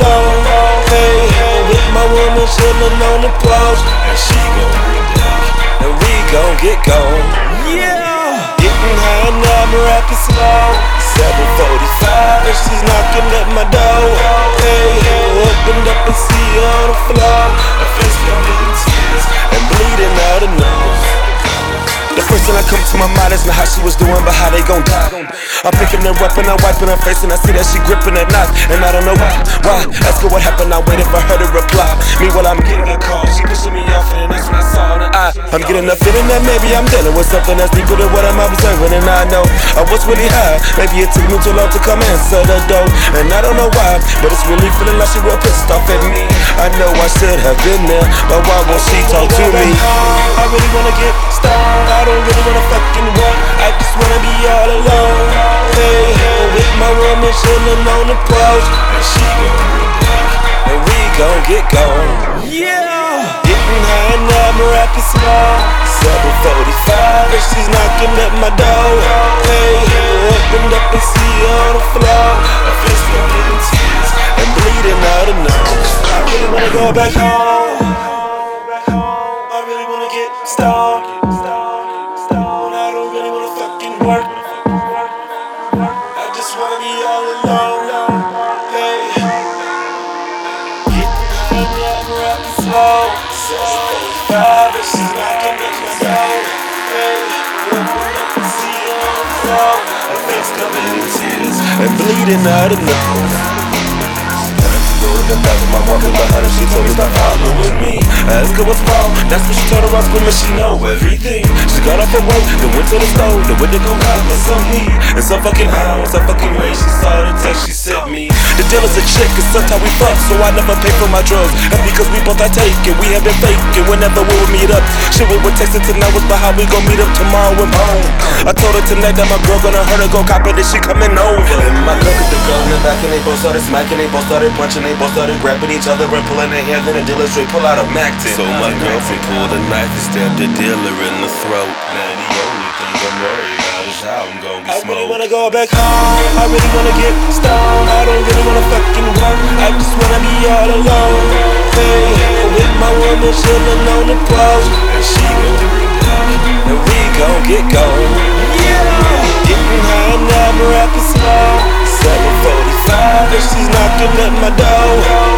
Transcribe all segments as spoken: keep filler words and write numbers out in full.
low. Hey, hey, my woman chillin' on the post, and she gon' bring down, and we gon' get going. Yeah, getting high and I'm rapping slow. seven forty-five, and she's knocking at my door. Hey, hey, opened up and see her on the floor. Her face covered in tears and bleeding out her nose. The first thing I come to my mind is not how she was doing, but how they gon' die. I'm picking her up and I'm wiping her face, and I see that she gripping that knife, and I don't know why. Why? Ask her what happened. I waited for her to reply. Meanwhile, I'm getting a call. She pushing me off, and that's when I saw her eye. I'm getting a feeling that maybe I'm dealing with something that's deeper than what I'm observing, and I know I was really high. Maybe it took me too long to come answer the door, and I don't know why, but it's really feeling like she real pissed off at me. I know I should have been there, but why won't she talk to me? I really wanna get stoned. I don't really wanna fucking work. I just wanna be all alone. Hey, hey, with my woman chillin' on the couch, and she gon' bring back, and we gon' get going. Yeah, getting high and I'm rapping slow. seven forty-five, and she's knocking at my door. Hey, hey, opened up and see her on the floor. Her face covered in tears and bleeding out her nose. I really wanna go back home. I really wanna get stoned. I just wanna be all alone. Hey, getting high and I'm rapping slow. seven forty-five, and she's knocking at my door. Hey, open up and see her on the floor. Her face covered in tears and bleeding out her nose. I'm walking behind her, she told me about problem with me. I asked her what's wrong, that's what she told her. I screamed, she know everything. She got off her work, then went to the store, then went to go cop for some heat. And some fucking how, some fucking way, she saw the text she sent me. The deal is a chick, and sometimes we fuck, so I never pay for my drugs. And because we both are taking, we have been faking whenever we would meet up. Shit, we were texting tonight was about how we gon' meet up tomorrow and home. I told her tonight that my girl gonna hurt her, gon' cop it, and she coming over. And my girl got the girl in the back, and they both started smacking, they both started punching, they both started grabbing each other and pulling their hair. Then the dealer straight pull out a Mac ten. So my girlfriend pulled a knife and stabbed the dealer in the throat. Now the only thing I'm worried about is how I'm gon' get smoked. I really wanna go back home. I really wanna get stoned. I don't really wanna fucking work. I just wanna be all alone. Hey, with my woman chillin' on the couch, and she gon' bring back, and we gon' get going. Yeah, getting high and I'm rapping slow. seven forty-five, and she's knocking at my door.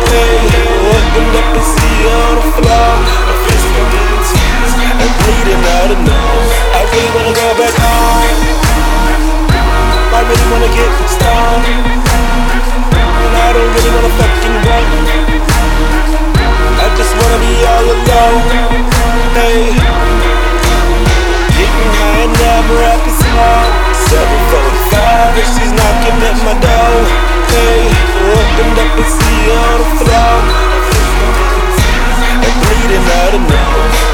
Hey, opened up and see her on the floor. Her face covered in tears and bleeding out her nose. I really wanna go back home. I really wanna get stoned. And I don't really wanna fucking work. I just wanna be all alone. Hey, getting high and I'm rapping slow. seven forty-five, and she's knocking at my door. Hey, opened up and see her on the floor. I'm bleeding out of nose.